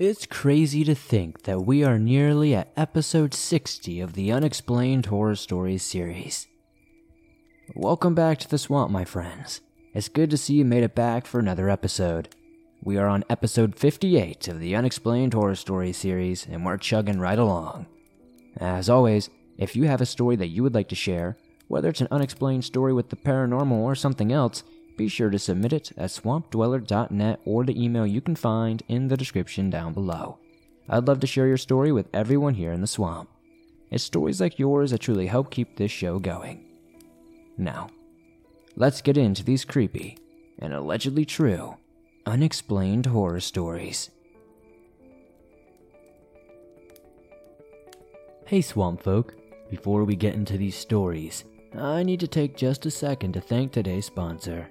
It's crazy to think that we are nearly at episode 60 of the Unexplained Horror Stories series. Welcome back to the swamp, my friends. It's good to see you made it back for another episode. We are on episode 58 of the Unexplained Horror Stories series, and we're chugging right along. As always, if you have a story that you would like to share, whether it's an unexplained story with the paranormal or something else, be sure to submit it at swampdweller.net or the email you can find in the description down below. I'd love to share your story with everyone here in the swamp. It's stories like yours that truly help keep this show going. Now, let's get into these creepy and allegedly true unexplained horror stories. Hey swamp folk, before we get into these stories, I need to take just a second to thank today's sponsor.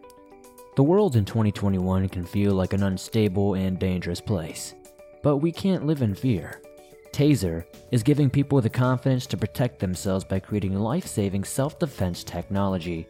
The world in 2021 can feel like an unstable and dangerous place, but we can't live in fear. Taser is giving people the confidence to protect themselves by creating life-saving self-defense technology.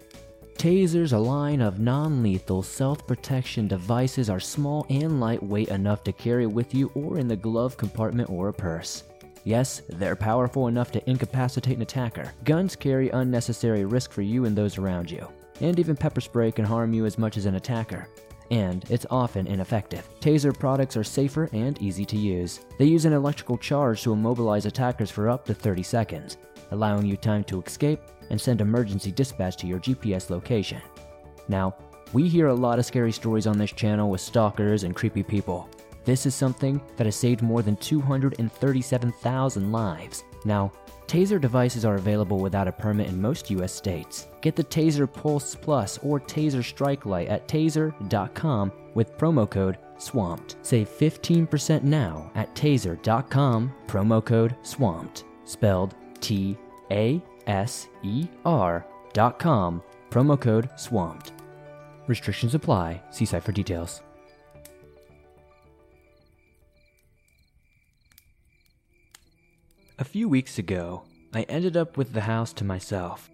Tasers, a line of non-lethal self-protection devices, are small and lightweight enough to carry with you or in the glove compartment or a purse. Yes, they're powerful enough to incapacitate an attacker. Guns carry unnecessary risk for you and those around you. And even pepper spray can harm you as much as an attacker, and it's often ineffective. Taser products are safer and easy to use. They use an electrical charge to immobilize attackers for up to 30 seconds, allowing you time to escape and send emergency dispatch to your GPS location. Now, we hear a lot of scary stories on this channel with stalkers and creepy people. This is something that has saved more than 237,000 lives. Now, Taser devices are available without a permit in most US states. Get the Taser Pulse Plus or Taser Strike Light at taser.com with promo code SWAMPED. Save 15% now at taser.com, promo code SWAMPED, spelled T-A-S-E-R.com, promo code SWAMPED. Restrictions apply. See site for details. A few weeks ago, I ended up with the house to myself.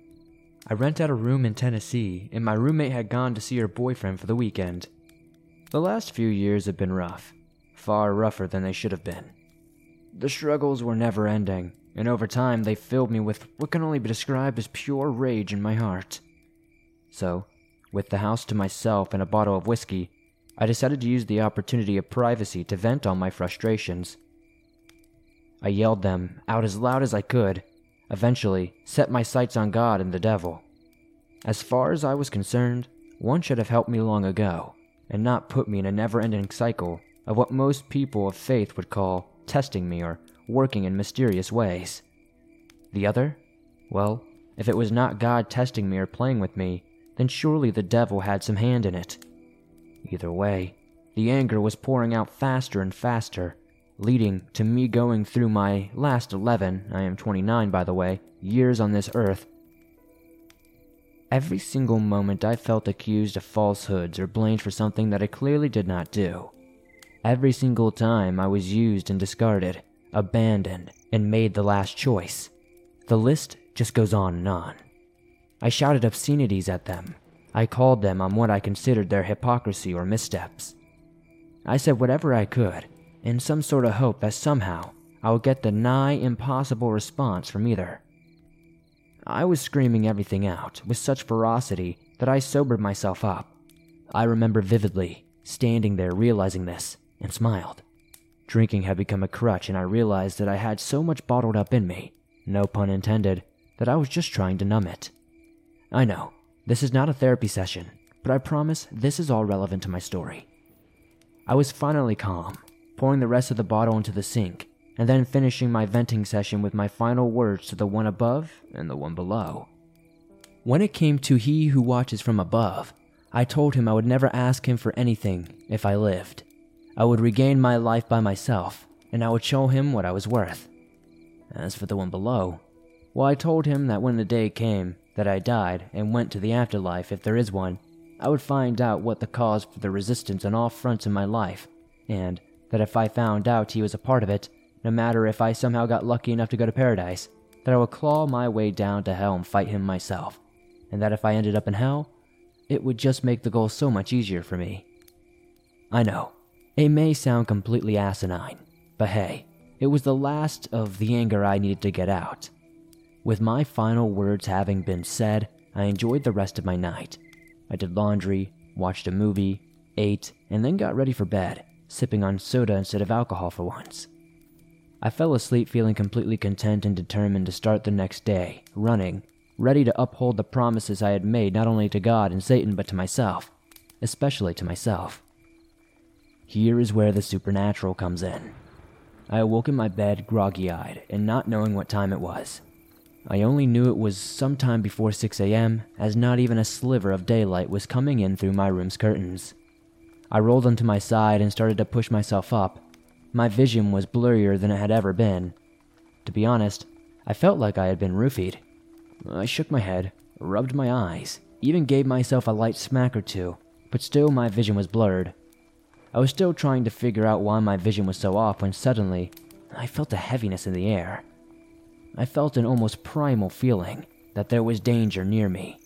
I rent out a room in Tennessee, and my roommate had gone to see her boyfriend for the weekend. The last few years have been rough, far rougher than they should have been. The struggles were never ending, and over time they filled me with what can only be described as pure rage in my heart. So, with the house to myself and a bottle of whiskey, I decided to use the opportunity of privacy to vent on my frustrations. I yelled them out as loud as I could, eventually set my sights on God and the devil. As far as I was concerned, one should have helped me long ago, and not put me in a never-ending cycle of what most people of faith would call testing me or working in mysterious ways. The other? Well, if it was not God testing me or playing with me, then surely the devil had some hand in it. Either way, the anger was pouring out faster and faster, leading to me going through my last 11, I am 29 by the way, years on this earth. Every single moment I felt accused of falsehoods or blamed for something that I clearly did not do. Every single time I was used and discarded, abandoned, and made the last choice. The list just goes on and on. I shouted obscenities at them. I called them on what I considered their hypocrisy or missteps. I said whatever I could, in some sort of hope that somehow I would get the nigh impossible response from either. I was screaming everything out with such ferocity that I sobered myself up. I remember vividly standing there realizing this and smiled. Drinking had become a crutch, and I realized that I had so much bottled up in me, no pun intended, that I was just trying to numb it. I know, this is not a therapy session, but I promise this is all relevant to my story. I was finally calm, pouring the rest of the bottle into the sink, and then finishing my venting session with my final words to the one above and the one below. When it came to he who watches from above, I told him I would never ask him for anything if I lived. I would regain my life by myself, and I would show him what I was worth. As for the one below, well, I told him that when the day came that I died and went to the afterlife, if there is one, I would find out what the cause for the resistance on all fronts in my life, and that if I found out he was a part of it, no matter if I somehow got lucky enough to go to paradise, that I would claw my way down to hell and fight him myself, and that if I ended up in hell, it would just make the goal so much easier for me. I know, it may sound completely asinine, But hey, it was the last of the anger I needed to get out. With my final words having been said, I enjoyed the rest of my night. I did laundry, watched a movie, ate, and then got ready for bed, sipping on soda instead of alcohol for once. I fell asleep feeling completely content and determined to start the next day, running, ready to uphold the promises I had made not only to God and Satan but to myself, especially to myself. Here is where the supernatural comes in. I awoke in my bed groggy-eyed and not knowing what time it was. I only knew it was sometime before 6 a.m., as not even a sliver of daylight was coming in through my room's curtains. I rolled onto my side and started to push myself up. My vision was blurrier than it had ever been. To be honest, I felt like I had been roofied. I shook my head, rubbed my eyes, even gave myself a light smack or two, but still my vision was blurred. I was still trying to figure out why my vision was so off when suddenly, I felt a heaviness in the air. I felt an almost primal feeling that there was danger near me.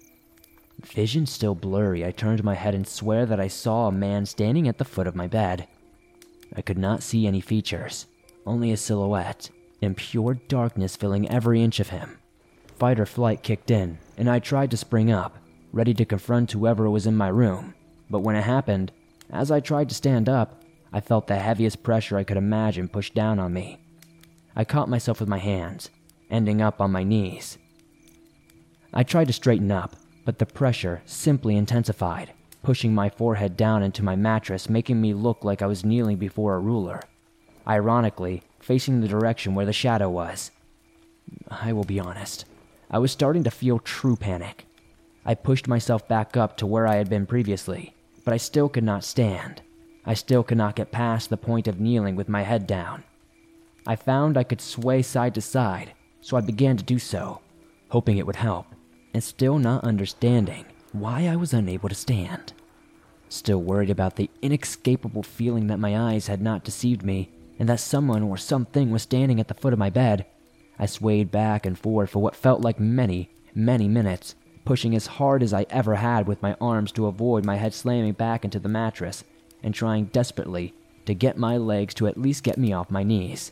Vision still blurry, I turned my head and swear that I saw a man standing at the foot of my bed. I could not see any features, only a silhouette, and pure darkness filling every inch of him. Fight or flight kicked in, and I tried to spring up, ready to confront whoever was in my room. But when it happened, as I tried to stand up, I felt the heaviest pressure I could imagine pushed down on me. I caught myself with my hands, ending up on my knees. I tried to straighten up, but the pressure simply intensified, pushing my forehead down into my mattress, making me look like I was kneeling before a ruler, ironically facing the direction where the shadow was. I will be honest, I was starting to feel true panic. I pushed myself back up to where I had been previously, but I still could not stand. I still could not get past the point of kneeling with my head down. I found I could sway side to side, so I began to do so, hoping it would help, and still not understanding why I was unable to stand. Still worried about the inescapable feeling that my eyes had not deceived me and that someone or something was standing at the foot of my bed, I swayed back and forth for what felt like many, many minutes, pushing as hard as I ever had with my arms to avoid my head slamming back into the mattress and trying desperately to get my legs to at least get me off my knees.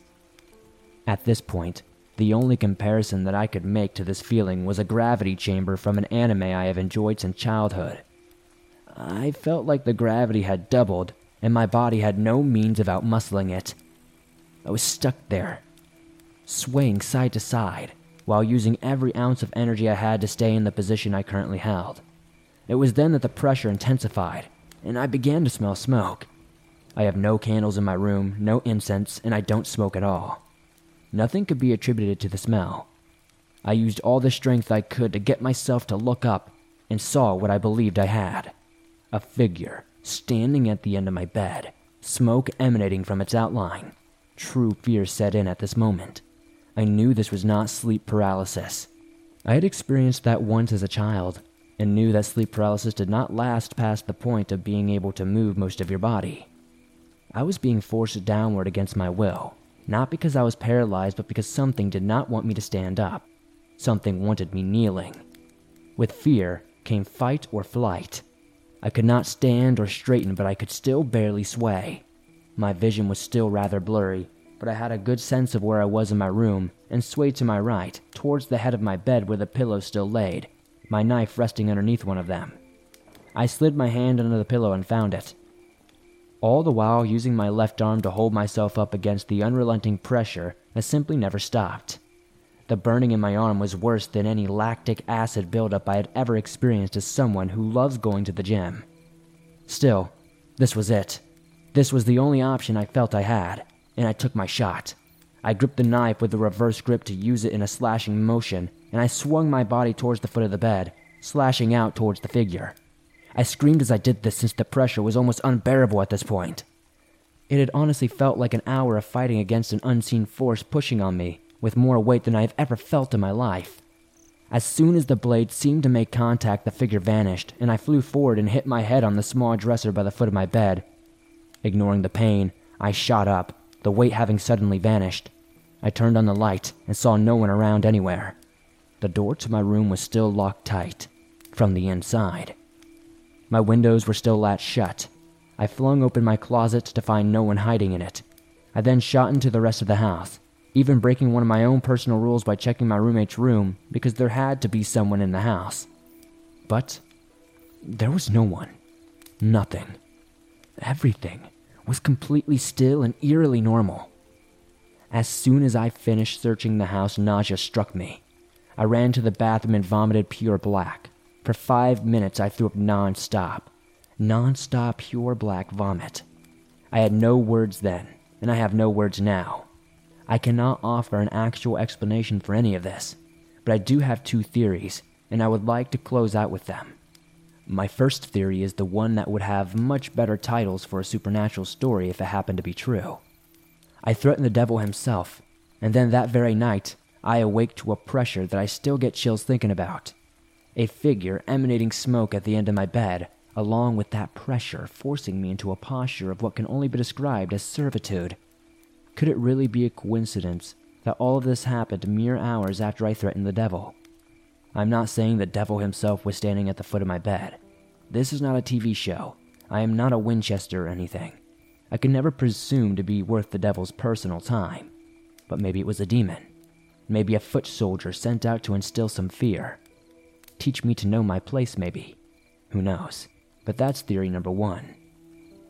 At this point, the only comparison that I could make to this feeling was a gravity chamber from an anime I have enjoyed since childhood. I felt like the gravity had doubled, and my body had no means of outmuscling it. I was stuck there, swaying side to side, while using every ounce of energy I had to stay in the position I currently held. It was then that the pressure intensified, and I began to smell smoke. I have no candles in my room, no incense, and I don't smoke at all. Nothing could be attributed to the smell. I used all the strength I could to get myself to look up and saw what I believed I had. A figure standing at the end of my bed, smoke emanating from its outline. True fear set in at this moment. I knew this was not sleep paralysis. I had experienced that once as a child and knew that sleep paralysis did not last past the point of being able to move most of your body. I was being forced downward against my will. Not because I was paralyzed, but because something did not want me to stand up. Something wanted me kneeling. With fear came fight or flight. I could not stand or straighten, but I could still barely sway. My vision was still rather blurry, but I had a good sense of where I was in my room and swayed to my right, towards the head of my bed where the pillows still laid, my knife resting underneath one of them. I slid my hand under the pillow and found it. All the while using my left arm to hold myself up against the unrelenting pressure that simply never stopped. The burning in my arm was worse than any lactic acid buildup I had ever experienced as someone who loves going to the gym. Still, this was it. This was the only option I felt I had, and I took my shot. I gripped the knife with a reverse grip to use it in a slashing motion, and I swung my body towards the foot of the bed, slashing out towards the figure. I screamed as I did this since the pressure was almost unbearable at this point. It had honestly felt like an hour of fighting against an unseen force pushing on me, with more weight than I have ever felt in my life. As soon as the blade seemed to make contact, the figure vanished, and I flew forward and hit my head on the small dresser by the foot of my bed. Ignoring the pain, I shot up, the weight having suddenly vanished. I turned on the light and saw no one around anywhere. The door to my room was still locked tight, from the inside. My windows were still latched shut. I flung open my closet to find no one hiding in it. I then shot into the rest of the house, even breaking one of my own personal rules by checking my roommate's room because there had to be someone in the house. But there was no one. Nothing. Everything was completely still and eerily normal. As soon as I finished searching the house, nausea struck me. I ran to the bathroom and vomited pure black. For 5 minutes, I threw up non-stop. Non-stop pure black vomit. I had no words then, and I have no words now. I cannot offer an actual explanation for any of this, but I do have two theories, and I would like to close out with them. My first theory is the one that would have much better titles for a supernatural story if it happened to be true. I threatened the devil himself, and then that very night, I awake to a pressure that I still get chills thinking about. A figure emanating smoke at the end of my bed, along with that pressure forcing me into a posture of what can only be described as servitude. Could it really be a coincidence that all of this happened mere hours after I threatened the devil? I'm not saying the devil himself was standing at the foot of my bed. This is not a TV show. I am not a Winchester or anything. I could never presume to be worth the devil's personal time. But maybe it was a demon. Maybe a foot soldier sent out to instill some fear. Teach me to know my place, maybe. Who knows? But that's theory number one.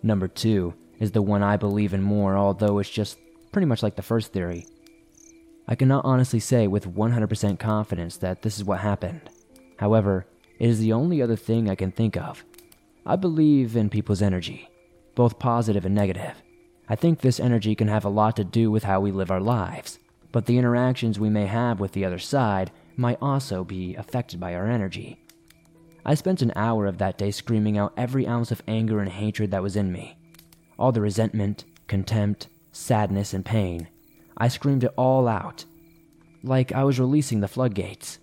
Number two is the one I believe in more, although it's just pretty much like the first theory. I cannot honestly say with 100% confidence that this is what happened. However, it is the only other thing I can think of. I believe in people's energy, both positive and negative. I think this energy can have a lot to do with how we live our lives. But the interactions we may have with the other side might also be affected by our energy. I spent an hour of that day screaming out every ounce of anger and hatred that was in me. All the resentment, contempt, sadness, and pain. I screamed it all out, like I was releasing the floodgates.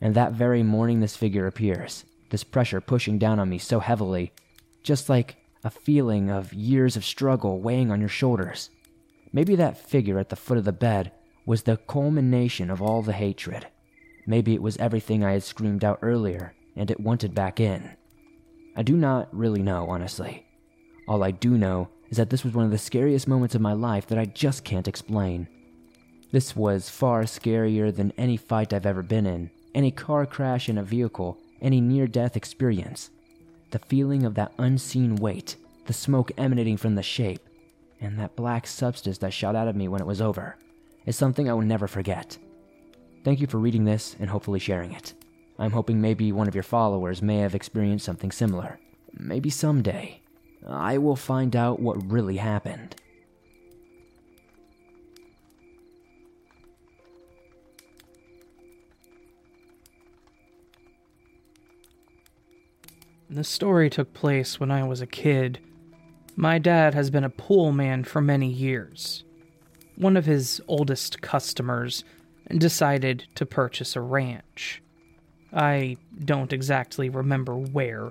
And that very morning this figure appears, this pressure pushing down on me so heavily, just like a feeling of years of struggle weighing on your shoulders. Maybe that figure at the foot of the bed was the culmination of all the hatred. Maybe it was everything I had screamed out earlier, and it wanted back in. I do not really know, honestly. All I do know is that this was one of the scariest moments of my life that I just can't explain. This was far scarier than any fight I've ever been in, any car crash in a vehicle, any near-death experience. The feeling of that unseen weight, the smoke emanating from the shape, and that black substance that shot out of me when it was over. Is something I will never forget. Thank you for reading this and hopefully sharing it. I'm hoping maybe one of your followers may have experienced something similar. Maybe someday, I will find out what really happened. The story took place when I was a kid. My dad has been a pool man for many years. One of his oldest customers decided to purchase a ranch. I don't exactly remember where.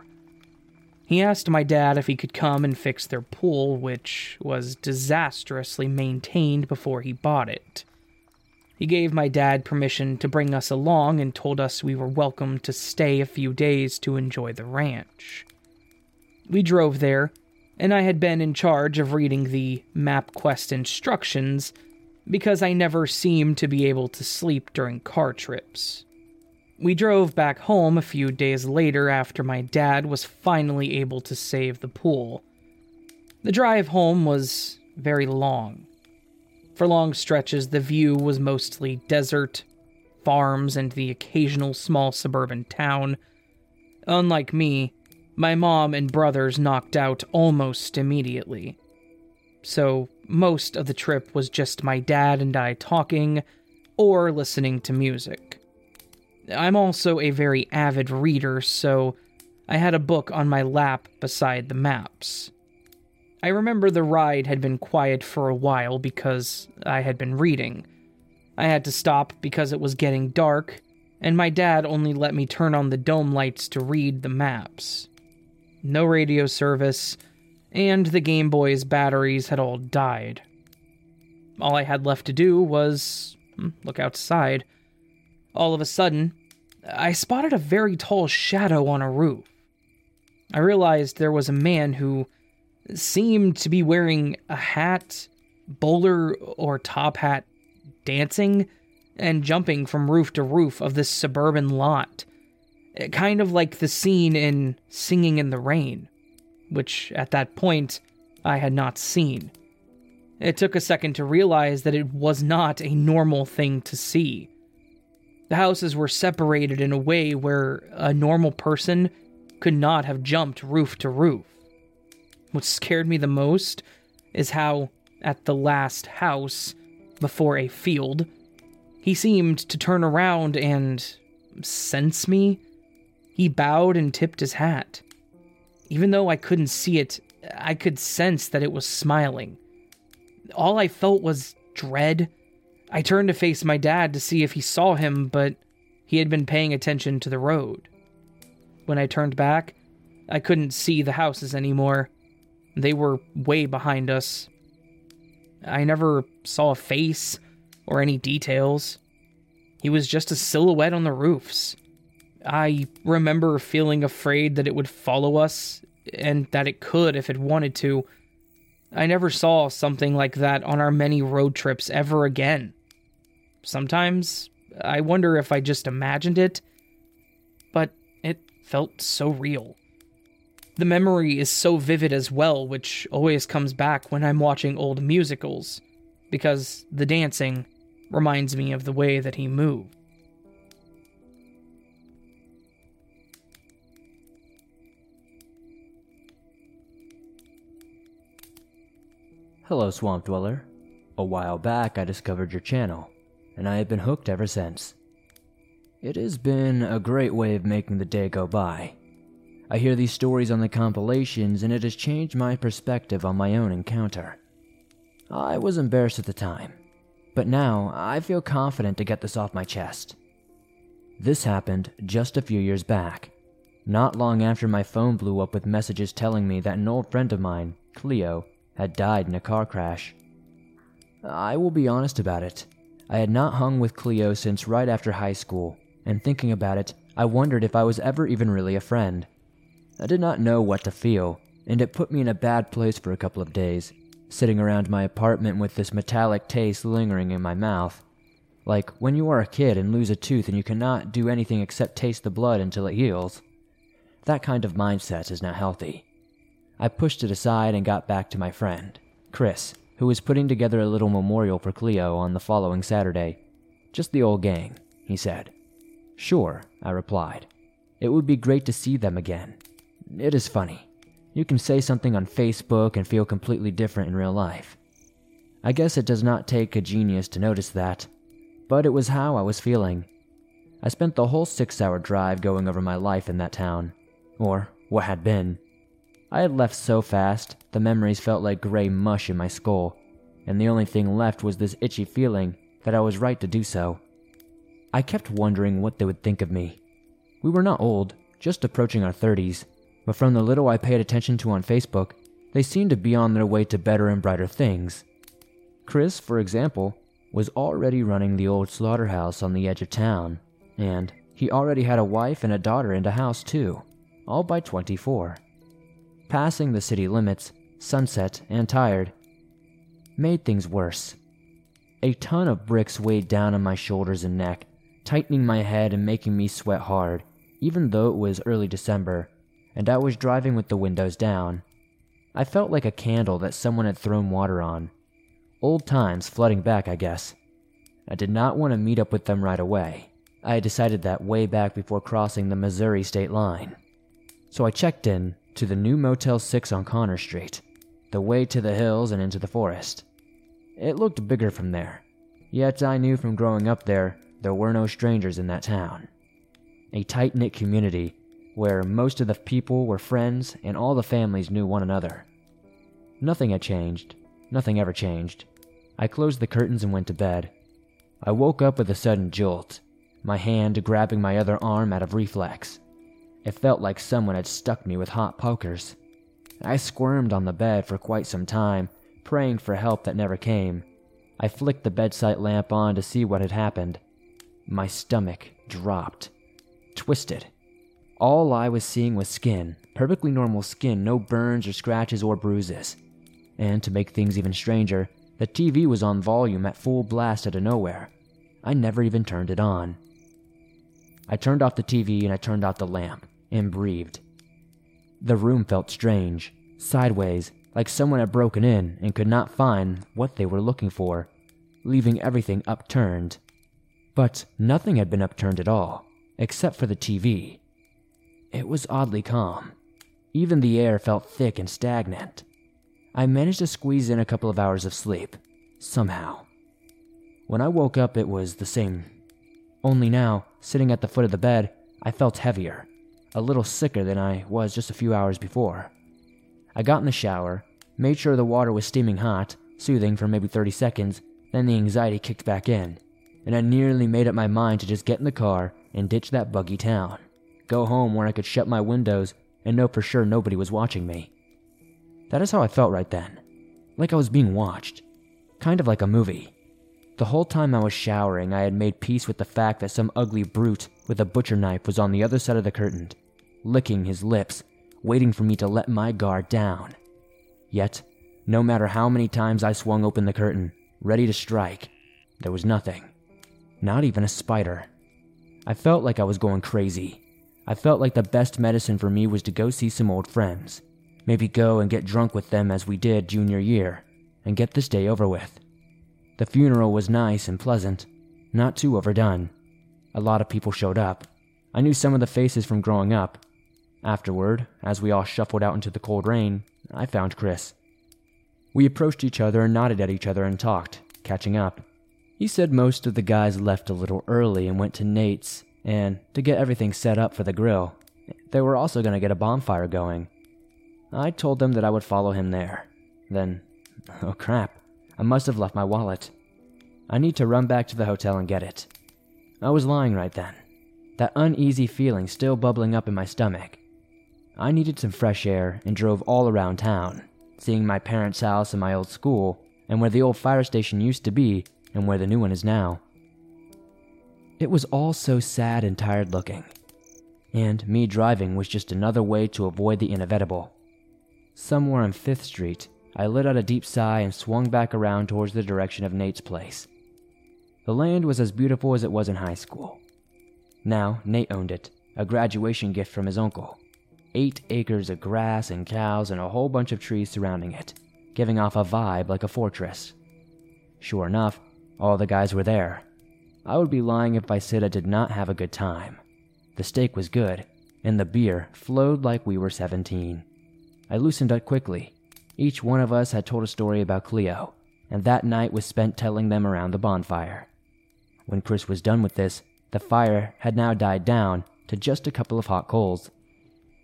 He asked my dad if he could come and fix their pool, which was disastrously maintained before he bought it. He gave my dad permission to bring us along and told us we were welcome to stay a few days to enjoy the ranch. We drove there, and I had been in charge of reading the MapQuest instructions because I never seemed to be able to sleep during car trips. We drove back home a few days later after my dad was finally able to save the pool. The drive home was very long. For long stretches, the view was mostly desert, farms, and the occasional small suburban town. Unlike me, my mom and brothers knocked out almost immediately. So, most of the trip was just my dad and I talking, or listening to music. I'm also a very avid reader, so I had a book on my lap beside the maps. I remember the ride had been quiet for a while because I had been reading. I had to stop because it was getting dark, and my dad only let me turn on the dome lights to read the maps. No radio service, and the Game Boy's batteries had all died. All I had left to do was look outside. All of a sudden, I spotted a very tall shadow on a roof. I realized there was a man who seemed to be wearing a hat bowler or top hat dancing and jumping from roof to roof of this suburban lot. Kind of like the scene in Singing in the Rain, which at that point I had not seen. It took a second to realize that it was not a normal thing to see. The houses were separated in a way where a normal person could not have jumped roof to roof. What scared me the most is how, at the last house, before a field, he seemed to turn around and sense me. He bowed and tipped his hat. Even though I couldn't see it, I could sense that it was smiling. All I felt was dread. I turned to face my dad to see if he saw him, but he had been paying attention to the road. When I turned back, I couldn't see the houses anymore. They were way behind us. I never saw a face or any details. He was just a silhouette on the roofs. I remember feeling afraid that it would follow us, and that it could if it wanted to. I never saw something like that on our many road trips ever again. Sometimes I wonder if I just imagined it, but it felt so real. The memory is so vivid as well, which always comes back when I'm watching old musicals, because the dancing reminds me of the way that he moved. Hello, Swamp Dweller. A while back, I discovered your channel, and I have been hooked ever since. It has been a great way of making the day go by. I hear these stories on the compilations, and it has changed my perspective on my own encounter. I was embarrassed at the time, but now I feel confident to get this off my chest. This happened just a few years back, not long after my phone blew up with messages telling me that an old friend of mine, Cleo, had died in a car crash. I will be honest about it. I had not hung with Cleo since right after high school, and thinking about it, I wondered if I was ever even really a friend. I did not know what to feel, and it put me in a bad place for a couple of days, sitting around my apartment with this metallic taste lingering in my mouth. Like when you are a kid and lose a tooth and you cannot do anything except taste the blood until it heals. That kind of mindset is not healthy. I pushed it aside and got back to my friend, Chris, who was putting together a little memorial for Cleo on the following Saturday. Just the old gang, he said. Sure, I replied. It would be great to see them again. It is funny. You can say something on Facebook and feel completely different in real life. I guess it does not take a genius to notice that, but it was how I was feeling. I spent the whole 6-hour drive going over my life in that town, or what had been. I had left so fast, the memories felt like gray mush in my skull, and the only thing left was this itchy feeling that I was right to do so. I kept wondering what they would think of me. We were not old, just approaching our 30s, but from the little I paid attention to on Facebook, they seemed to be on their way to better and brighter things. Chris, for example, was already running the old slaughterhouse on the edge of town, and he already had a wife and a daughter and a house too, all by 24. Passing the city limits, sunset, and tired, made things worse. A ton of bricks weighed down on my shoulders and neck, tightening my head and making me sweat hard, even though it was early December, and I was driving with the windows down. I felt like a candle that someone had thrown water on. Old times flooding back, I guess. I did not want to meet up with them right away. I had decided that way back before crossing the Missouri state line. So I checked in to the new Motel 6 on Connor Street, the way to the hills and into the forest. It looked bigger from there, yet I knew from growing up there were no strangers in that town. A tight-knit community where most of the people were friends and all the families knew one another. Nothing had changed. Nothing ever changed. I closed the curtains and went to bed. I woke up with a sudden jolt, my hand grabbing my other arm out of reflex. It felt like someone had stuck me with hot pokers. I squirmed on the bed for quite some time, praying for help that never came. I flicked the bedside lamp on to see what had happened. My stomach dropped, twisted. All I was seeing was skin, perfectly normal skin, no burns or scratches or bruises. And to make things even stranger, The TV was on volume at full blast out of nowhere. I never even turned it on. I turned off the TV and I turned out the lamp and breathed. The room felt strange, sideways, like someone had broken in and could not find what they were looking for, leaving everything upturned. But nothing had been upturned at all, except for the TV. It was oddly calm. Even the air felt thick and stagnant. I managed to squeeze in a couple of hours of sleep, somehow. When I woke up, it was the same. Only now, sitting at the foot of the bed, I felt heavier, a little sicker than I was just a few hours before. I got in the shower, made sure the water was steaming hot, soothing for maybe 30 seconds, then the anxiety kicked back in, and I nearly made up my mind to just get in the car and ditch that buggy town, go home where I could shut my windows and know for sure nobody was watching me. That is how I felt right then, like I was being watched, kind of like a movie. The whole time I was showering, I had made peace with the fact that some ugly brute with a butcher knife was on the other side of the curtain, licking his lips, waiting for me to let my guard down. Yet, no matter how many times I swung open the curtain, ready to strike, there was nothing. Not even a spider. I felt like I was going crazy. I felt like the best medicine for me was to go see some old friends. Maybe go and get drunk with them as we did junior year, and get this day over with. The funeral was nice and pleasant, not too overdone. A lot of people showed up. I knew some of the faces from growing up. Afterward, as we all shuffled out into the cold rain, I found Chris. We approached each other and nodded at each other and talked, catching up. He said most of the guys left a little early and went to Nate's, and to get everything set up for the grill, they were also going to get a bonfire going. I told them that I would follow him there. Then, oh crap, I must have left my wallet. I need to run back to the hotel and get it. I was lying right then, that uneasy feeling still bubbling up in my stomach. I needed some fresh air and drove all around town, seeing my parents' house and my old school, and where the old fire station used to be and where the new one is now. It was all so sad and tired looking, and me driving was just another way to avoid the inevitable. Somewhere on Fifth Street, I let out a deep sigh and swung back around towards the direction of Nate's place. The land was as beautiful as it was in high school. Now, Nate owned it, a graduation gift from his uncle. 8 acres of grass and cows and a whole bunch of trees surrounding it, giving off a vibe like a fortress. Sure enough, all the guys were there. I would be lying if I said I did not have a good time. The steak was good, and the beer flowed like we were 17. I loosened up quickly. Each one of us had told a story about Cleo, and that night was spent telling them around the bonfire. When Chris was done with this, the fire had now died down to just a couple of hot coals.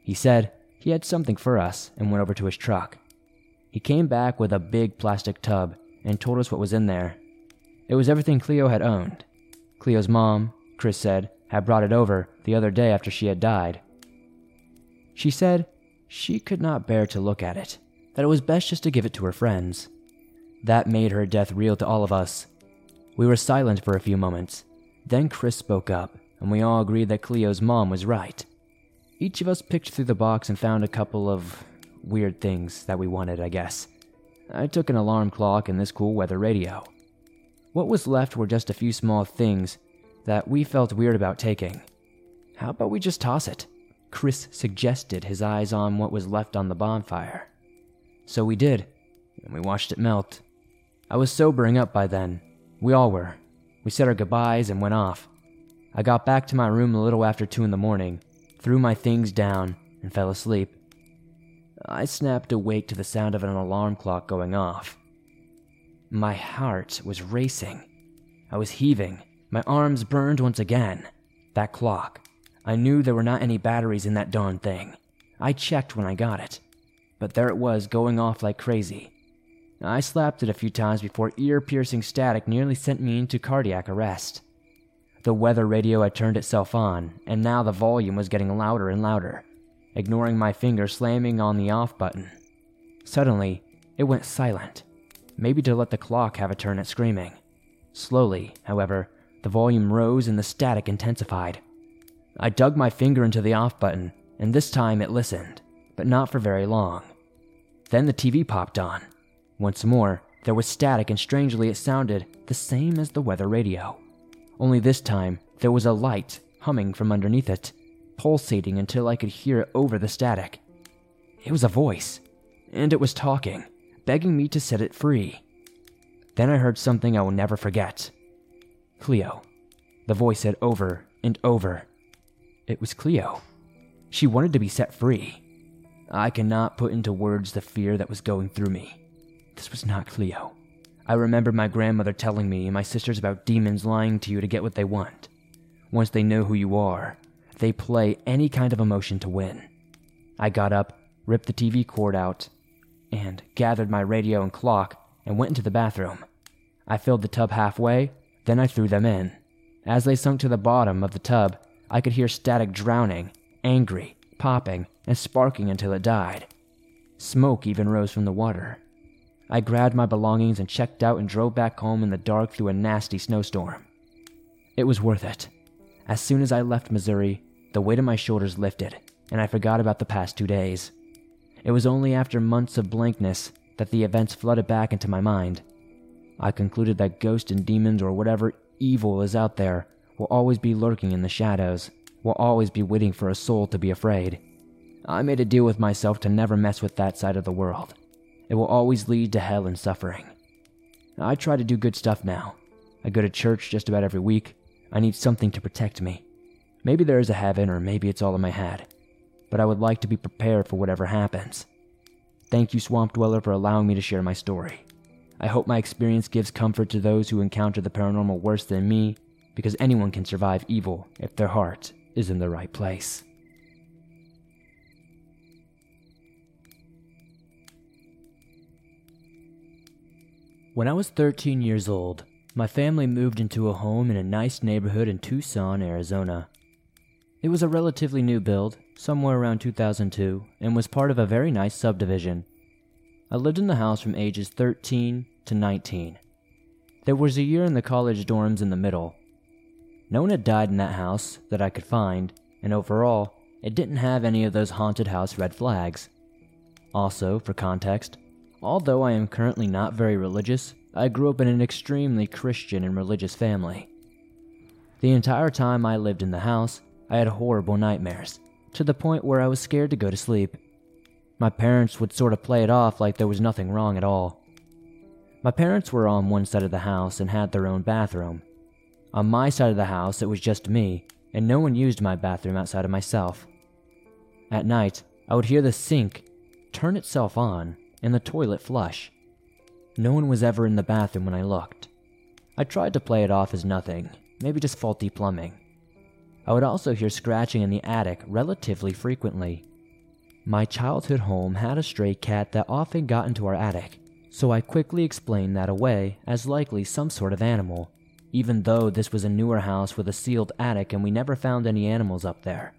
He said he had something for us and went over to his truck. He came back with a big plastic tub and told us what was in there. It was everything Cleo had owned. Cleo's mom, Chris said, had brought it over the other day after she had died. She said she could not bear to look at it, that it was best just to give it to her friends. That made her death real to all of us. We were silent for a few moments. Then Chris spoke up, and we all agreed that Cleo's mom was right. Each of us picked through the box and found a couple of weird things that we wanted, I guess. I took an alarm clock and this cool weather radio. What was left were just a few small things that we felt weird about taking. How about we just toss it? Chris suggested, his eyes on what was left on the bonfire. So we did, and we watched it melt. I was sobering up by then. We all were. We said our goodbyes and went off. I got back to my room a little after 2 a.m, threw my things down, and fell asleep. I snapped awake to the sound of an alarm clock going off. My heart was racing. I was heaving. My arms burned once again. That clock. I knew there were not any batteries in that darn thing. I checked when I got it. But there it was, going off like crazy. I slapped it a few times before ear-piercing static nearly sent me into cardiac arrest. The weather radio had turned itself on, and now the volume was getting louder and louder, ignoring my finger slamming on the off button. Suddenly, it went silent, maybe to let the clock have a turn at screaming. Slowly, however, the volume rose and the static intensified. I dug my finger into the off button, and this time it listened, but not for very long. Then the TV popped on. Once more, There was static, and strangely it sounded the same as the weather radio. Only this time, there was a light humming from underneath it, pulsating until I could hear it over the static. It was a voice, and it was talking, begging me to set it free. Then I heard something I will never forget. Cleo. The voice said over and over. It was Cleo. She wanted to be set free. I cannot put into words the fear that was going through me. This was not Cleo. I remember my grandmother telling me and my sisters about demons lying to you to get what they want. Once they know who you are, they play any kind of emotion to win. I got up, ripped the TV cord out, and gathered my radio and clock and went into the bathroom. I filled the tub halfway, then I threw them in. As they sunk to the bottom of the tub, I could hear static drowning, angry, popping, and sparking until it died. Smoke even rose from the water. I grabbed my belongings and checked out and drove back home in the dark through a nasty snowstorm. It was worth it. As soon as I left Missouri, the weight of my shoulders lifted, and I forgot about the past 2 days. It was only after months of blankness that the events flooded back into my mind. I concluded that ghosts and demons or whatever evil is out there will always be lurking in the shadows, will always be waiting for a soul to be afraid. I made a deal with myself to never mess with that side of the world. It will always lead to hell and suffering. I try to do good stuff now. I go to church just about every week. I need something to protect me. Maybe there is a heaven, or maybe it's all in my head. But I would like to be prepared for whatever happens. Thank you, Swamp Dweller, for allowing me to share my story. I hope my experience gives comfort to those who encounter the paranormal worse than me, because anyone can survive evil if their heart is in the right place. When I was 13 years old, my family moved into a home in a nice neighborhood in Tucson, Arizona. It was a relatively new build, somewhere around 2002, and was part of a very nice subdivision. I lived in the house from ages 13 to 19. There was a year in the college dorms in the middle. No one had died in that house that I could find, and overall, it didn't have any of those haunted house red flags. Also, for context, although I am currently not very religious, I grew up in an extremely Christian and religious family. The entire time I lived in the house, I had horrible nightmares, to the point where I was scared to go to sleep. My parents would sort of play it off like there was nothing wrong at all. My parents were on one side of the house and had their own bathroom. On my side of the house, it was just me, and no one used my bathroom outside of myself. At night, I would hear the sink turn itself on and the toilet flush. No one was ever in the bathroom when I looked. I tried to play it off as nothing, maybe just faulty plumbing. I would also hear scratching in the attic relatively frequently. My childhood home had a stray cat that often got into our attic, so I quickly explained that away as likely some sort of animal, even though this was a newer house with a sealed attic and we never found any animals up there.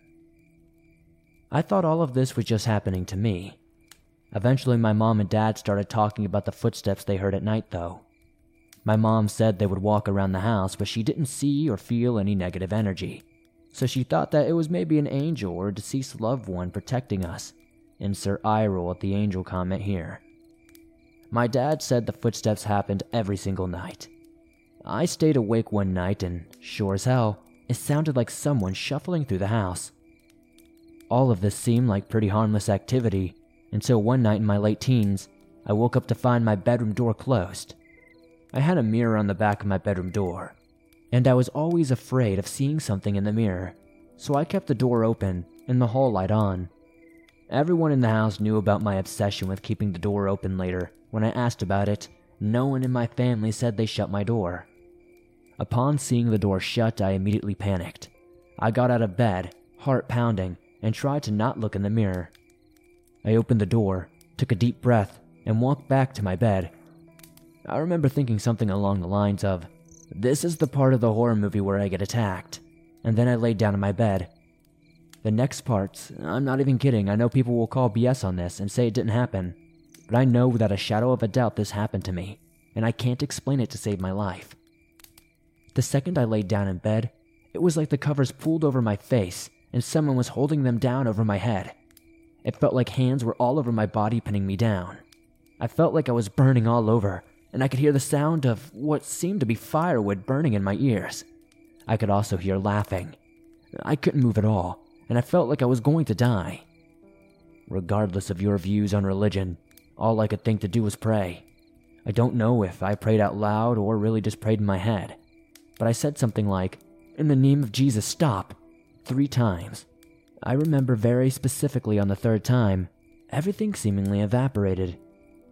I thought all of this was just happening to me. Eventually, my mom and dad started talking about the footsteps they heard at night, though. My mom said they would walk around the house, but she didn't see or feel any negative energy, so she thought that it was maybe an angel or a deceased loved one protecting us. Insert eye roll at the angel comment here. My dad said the footsteps happened every single night. I stayed awake one night and, sure as hell, it sounded like someone shuffling through the house. All of this seemed like pretty harmless activity, until one night in my late teens, I woke up to find my bedroom door closed. I had a mirror on the back of my bedroom door, and I was always afraid of seeing something in the mirror, so I kept the door open and the hall light on. Everyone in the house knew about my obsession with keeping the door open later. When I asked about it, no one in my family said they shut my door. Upon seeing the door shut, I immediately panicked. I got out of bed, heart pounding, and tried to not look in the mirror. I opened the door, took a deep breath, and walked back to my bed. I remember thinking something along the lines of, "This is the part of the horror movie where I get attacked," and then I laid down in my bed. The next parts, I'm not even kidding, I know people will call BS on this and say it didn't happen, but I know without a shadow of a doubt this happened to me, and I can't explain it to save my life. The second I laid down in bed, it was like the covers pulled over my face and someone was holding them down over my head. It felt like hands were all over my body pinning me down. I felt like I was burning all over, and I could hear the sound of what seemed to be firewood burning in my ears. I could also hear laughing. I couldn't move at all, and I felt like I was going to die. Regardless of your views on religion, all I could think to do was pray. I don't know if I prayed out loud or really just prayed in my head, but I said something like, "In the name of Jesus, stop," 3 times. I remember very specifically on the 3rd time, everything seemingly evaporated.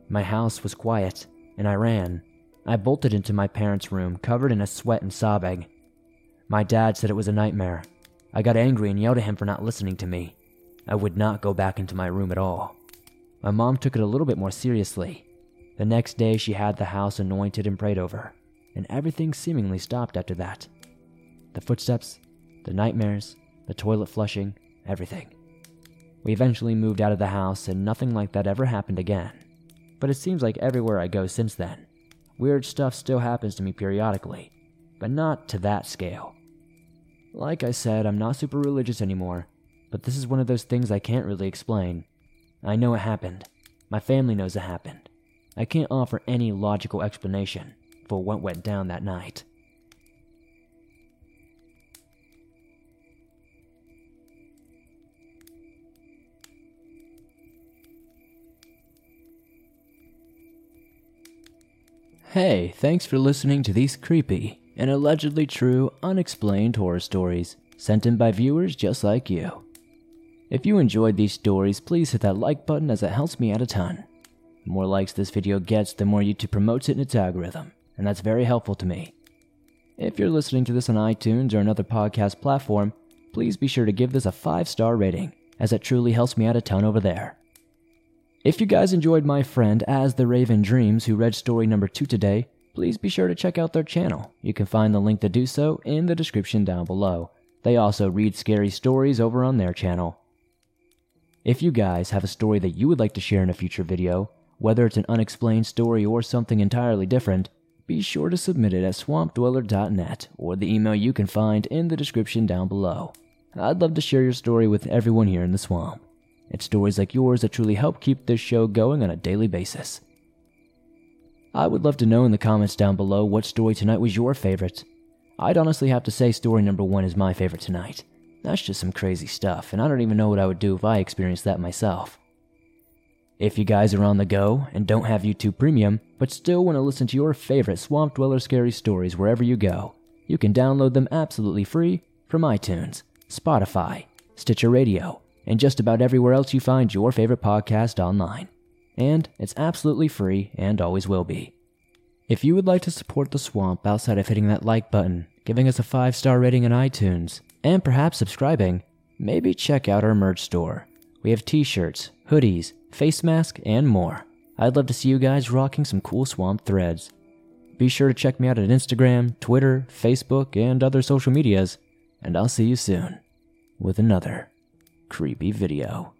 My house was quiet, and I ran. I bolted into my parents' room, covered in a sweat and sobbing. My dad said it was a nightmare. I got angry and yelled at him for not listening to me. I would not go back into my room at all. My mom took it a little bit more seriously. The next day, she had the house anointed and prayed over, and everything seemingly stopped after that. The footsteps, the nightmares, the toilet flushing, everything. We eventually moved out of the house, and nothing like that ever happened again. But it seems like everywhere I go since then, weird stuff still happens to me periodically, but not to that scale. Like I said, I'm not super religious anymore, but this is one of those things I can't really explain. I know it happened. My family knows it happened. I can't offer any logical explanation for what went down that night. Hey, thanks for listening to these creepy and allegedly true unexplained horror stories sent in by viewers just like you. If you enjoyed these stories, please hit that like button, as it helps me out a ton. The more likes this video gets, the more YouTube promotes it in its algorithm, and that's very helpful to me. If you're listening to this on iTunes or another podcast platform, please be sure to give this a 5-star rating, as it truly helps me out a ton over there. If you guys enjoyed my friend As the Raven Dreams, who read story number 2 today, please be sure to check out their channel. You can find the link to do so in the description down below. They also read scary stories over on their channel. If you guys have a story that you would like to share in a future video, whether it's an unexplained story or something entirely different, be sure to submit it at swampdweller.net or the email you can find in the description down below. I'd love to share your story with everyone here in the swamp. It's stories like yours that truly help keep this show going on a daily basis. I would love to know in the comments down below what story tonight was your favorite. I'd honestly have to say story number 1 is my favorite tonight. That's just some crazy stuff, and I don't even know what I would do if I experienced that myself. If you guys are on the go and don't have YouTube Premium, but still want to listen to your favorite Swamp Dweller scary stories wherever you go, you can download them absolutely free from iTunes, Spotify, Stitcher Radio, and just about everywhere else you find your favorite podcast online. And it's absolutely free and always will be. If you would like to support the swamp outside of hitting that like button, giving us a 5-star rating on iTunes, and perhaps subscribing, maybe check out our merch store. We have t-shirts, hoodies, face mask, and more. I'd love to see you guys rocking some cool swamp threads. Be sure to check me out at Instagram, Twitter, Facebook, and other social medias, and I'll see you soon with another creepy video.